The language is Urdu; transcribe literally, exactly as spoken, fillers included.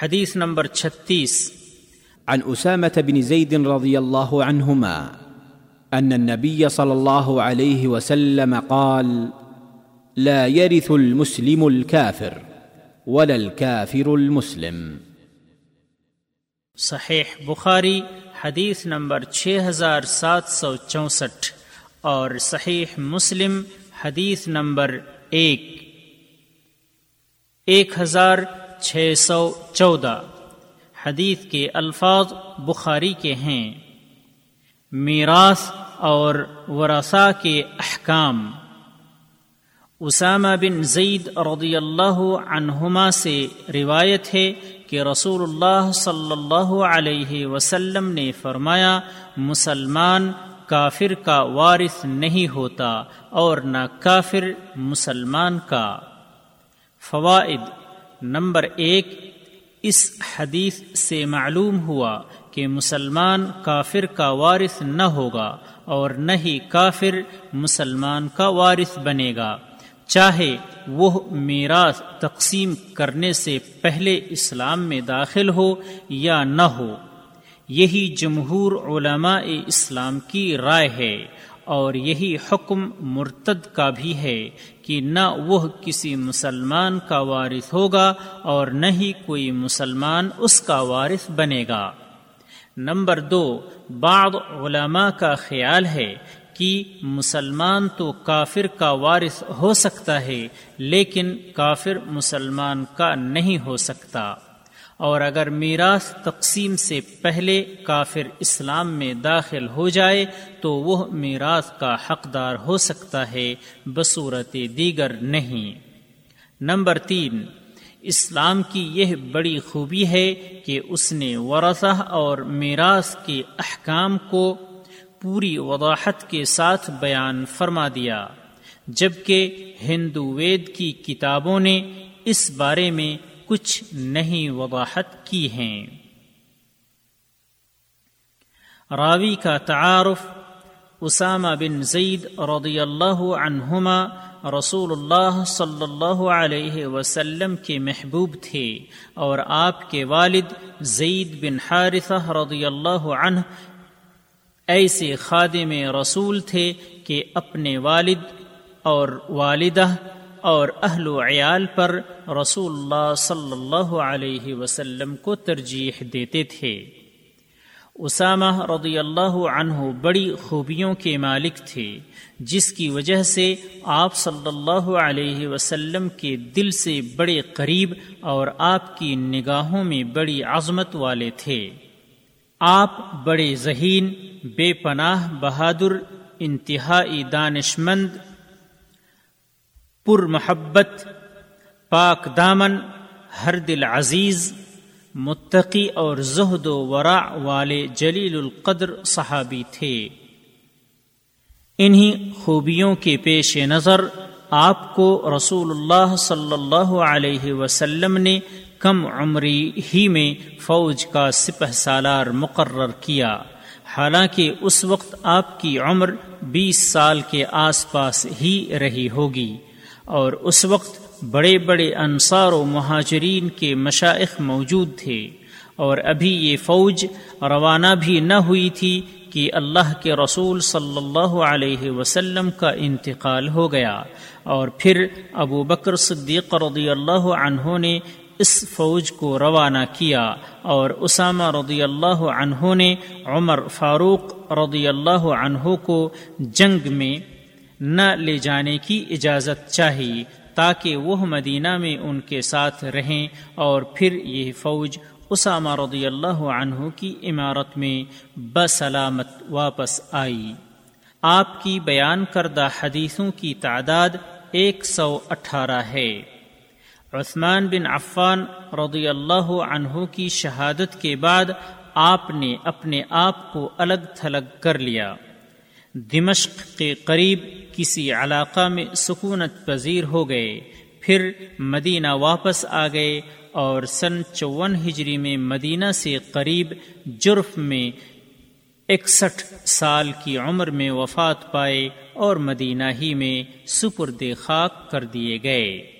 حدیث نمبر چھتیس. عن اسامۃ بن زید رضی اللہ عنہما ان النبی صلی اللہ علیہ وسلم قال لا يرث المسلم الكافر ولا الكافر المسلم. صحیح بخاری حدیث نمبر چھ ہزار سات سو چونسٹھ اور صحیح مسلم حدیث نمبر ایک ایک ہزار چھ سو چودہ حدیث کے الفاظ بخاری کے ہیں. میراث اور ورثہ کے احکام. اسامہ بن زید رضی اللہ عنہما سے روایت ہے کہ رسول اللہ صلی اللہ علیہ وسلم نے فرمایا مسلمان کافر کا وارث نہیں ہوتا اور نہ کافر مسلمان کا. فوائد. نمبر ایک، اس حدیث سے معلوم ہوا کہ مسلمان کافر کا وارث نہ ہوگا اور نہ ہی کافر مسلمان کا وارث بنے گا، چاہے وہ میراث تقسیم کرنے سے پہلے اسلام میں داخل ہو یا نہ ہو. یہی جمہور علماء اسلام کی رائے ہے اور یہی حکم مرتد کا بھی ہے کہ نہ وہ کسی مسلمان کا وارث ہوگا اور نہ ہی کوئی مسلمان اس کا وارث بنے گا. نمبر دو، بعض علماء کا خیال ہے کہ مسلمان تو کافر کا وارث ہو سکتا ہے لیکن کافر مسلمان کا نہیں ہو سکتا، اور اگر میراث تقسیم سے پہلے کافر اسلام میں داخل ہو جائے تو وہ میراث کا حقدار ہو سکتا ہے بصورت دیگر نہیں. نمبر تین، اسلام کی یہ بڑی خوبی ہے کہ اس نے ورثہ اور میراث کے احکام کو پوری وضاحت کے ساتھ بیان فرما دیا، جبکہ ہندو وید کی کتابوں نے اس بارے میں کچھ نہیں وضاحت کی ہیں. راوی کا تعارف. اسامہ بن زید رضی اللہ عنہما رسول اللہ صلی اللہ علیہ وسلم کے محبوب تھے اور آپ کے والد زید بن حارثہ رضی اللہ عنہ ایسے خادم رسول تھے کہ اپنے والد اور والدہ اور اہل و عیال پر رسول اللہ صلی اللہ علیہ وسلم کو ترجیح دیتے تھے. اسامہ رضی اللہ عنہ بڑی خوبیوں کے مالک تھے جس کی وجہ سے آپ صلی اللہ علیہ وسلم کے دل سے بڑے قریب اور آپ کی نگاہوں میں بڑی عظمت والے تھے. آپ بڑے ذہین، بے پناہ بہادر، انتہائی دانشمند، پر محبت، پاک دامن، ہر دل عزیز، متقی اور زہد و ورع والے جلیل القدر صحابی تھے. انہی خوبیوں کے پیش نظر آپ کو رسول اللہ صلی اللہ علیہ وسلم نے کم عمری ہی میں فوج کا سپہ سالار مقرر کیا، حالانکہ اس وقت آپ کی عمر بیس سال کے آس پاس ہی رہی ہوگی، اور اس وقت بڑے بڑے انصار و مہاجرین کے مشائخ موجود تھے، اور ابھی یہ فوج روانہ بھی نہ ہوئی تھی کہ اللہ کے رسول صلی اللہ علیہ وسلم کا انتقال ہو گیا، اور پھر ابو بکر صدیق رضی اللہ عنہ نے اس فوج کو روانہ کیا، اور اسامہ رضی اللہ عنہ نے عمر فاروق رضی اللہ عنہ کو جنگ میں نہ لے جانے کی اجازت چاہی تاکہ وہ مدینہ میں ان کے ساتھ رہیں، اور پھر یہ فوج اسامہ رضی اللہ عنہ کی امارت میں بسلامت واپس آئی. آپ کی بیان کردہ حدیثوں کی تعداد ایک سو اٹھارہ ہے. عثمان بن عفان رضی اللہ عنہ کی شہادت کے بعد آپ نے اپنے آپ کو الگ تھلگ کر لیا. دمشق کے قریب کسی علاقہ میں سکونت پذیر ہو گئے، پھر مدینہ واپس آ گئے، اور سن چون ہجری میں مدینہ سے قریب جرف میں اکسٹھ سال کی عمر میں وفات پائے اور مدینہ ہی میں سپرد خاک کر دیے گئے.